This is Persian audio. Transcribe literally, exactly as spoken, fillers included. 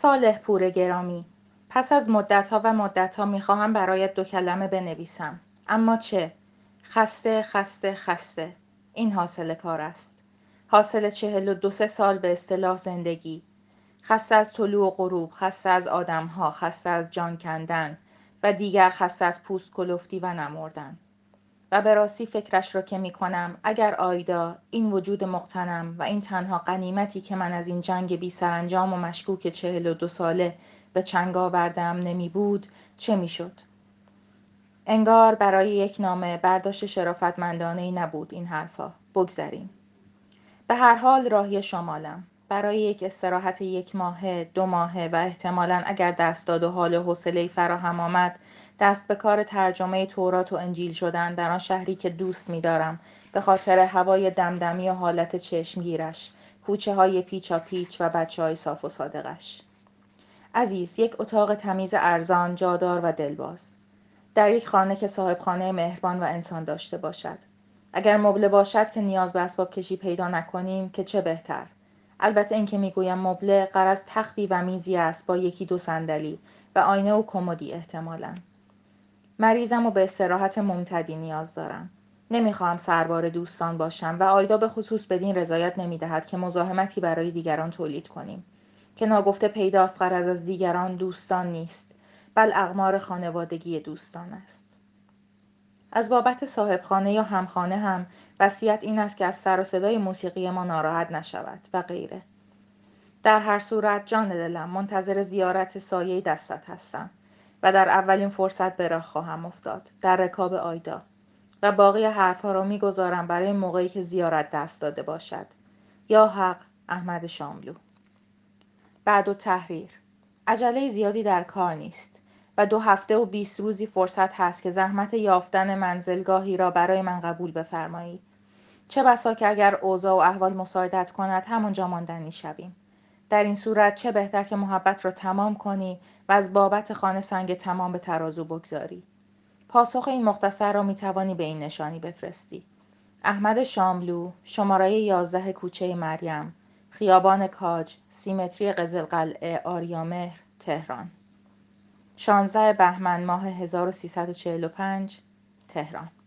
صالح پور گرامی، پس از مدت‌ها و مدت‌ها می‌خواهم برایت دو کلمه بنویسم، اما چه؟ خسته خسته خسته. این حاصل کار است، حاصل چهل و دو سه سال به اصطلاح زندگی. خسته از طلوع و غروب، خسته از آدم‌ها، خسته از جان کندن و دیگر خسته از پوست کلفتی و نمردن. و به راستی فکرش را که می‌کنم، اگر آیدا، این وجود مقتنم و این تنها غنیمتی که من از این جنگ بی سرانجام و مشکوک چهل و دو ساله به چنگ آوردم نمی بود، چه می شد؟ انگار برای یک نامه برداشت شرافتمندانه‌ای نبود این حرفا. بگذاریم. به هر حال راهی شمالم. برای یک استراحت یک ماهه، دو ماهه و احتمالاً اگر دست داد و حال و حوصله فراهم آمد، دست به کار ترجمه تورات و انجیل شدن در آن شهری که دوست می دارم، به خاطر هوای دمدمی و حالت چشمگیرش، کوچه های پیچا پیچ و بچه های صاف و صادقش. عزیز، یک اتاق تمیز ارزان، جادار و دلباز، در یک خانه که صاحب خانه مهربان و انسان داشته باشد. اگر مبله باشد که نیاز به اسباب کشی پیدا نکنیم که چه بهتر. البته این که میگویم مبله، غرض تختی و میزی است با یکی دو صندلی و آینه و کمدی احتمالاً. مریضم و به استراحت ممتدی نیاز دارم. نمیخوام سربار دوستان باشم و آیدا به خصوص بدین رضایت نمیدهد که مزاحمتی برای دیگران تولید کنیم. که ناگفته پیداست غرض از دیگران دوستان نیست، بل اقمار خانوادگی دوستان است. از بابت صاحبخانه یا همخانه هم وصیت این است که از سر و صدای موسیقی ما ناراحت نشود و غیره. در هر صورت جان دلم منتظر زیارت سایه دستت هستم و در اولین فرصت به راه خواهم افتاد، در رکاب آیدا، و باقی حرفها را میگذارم برای موقعی که زیارت دست داده باشد. یا حق، احمد شاملو. بعد و تحریر. عجله زیادی در کار نیست و دو هفته و بیست روزی فرصت هست که زحمت یافتن منزلگاهی را برای من قبول بفرمایید. چه بسا که اگر اوضاع و احوال مساعدت کند همانجا ماندنی شویم. در این صورت چه بهتر که محبت را تمام کنی و از بابت خانه سنگ تمام به ترازو بگذاری. پاسخ این مختصر را می توانی به این نشانی بفرستی. احمد شاملو، شماره یازده کوچه مریم، خیابان کاج، سیمتری قزلقلعه، آریامهر، تهران. شانزده بهمن ماه هزار و سیصد و چهل و پنج، تهران.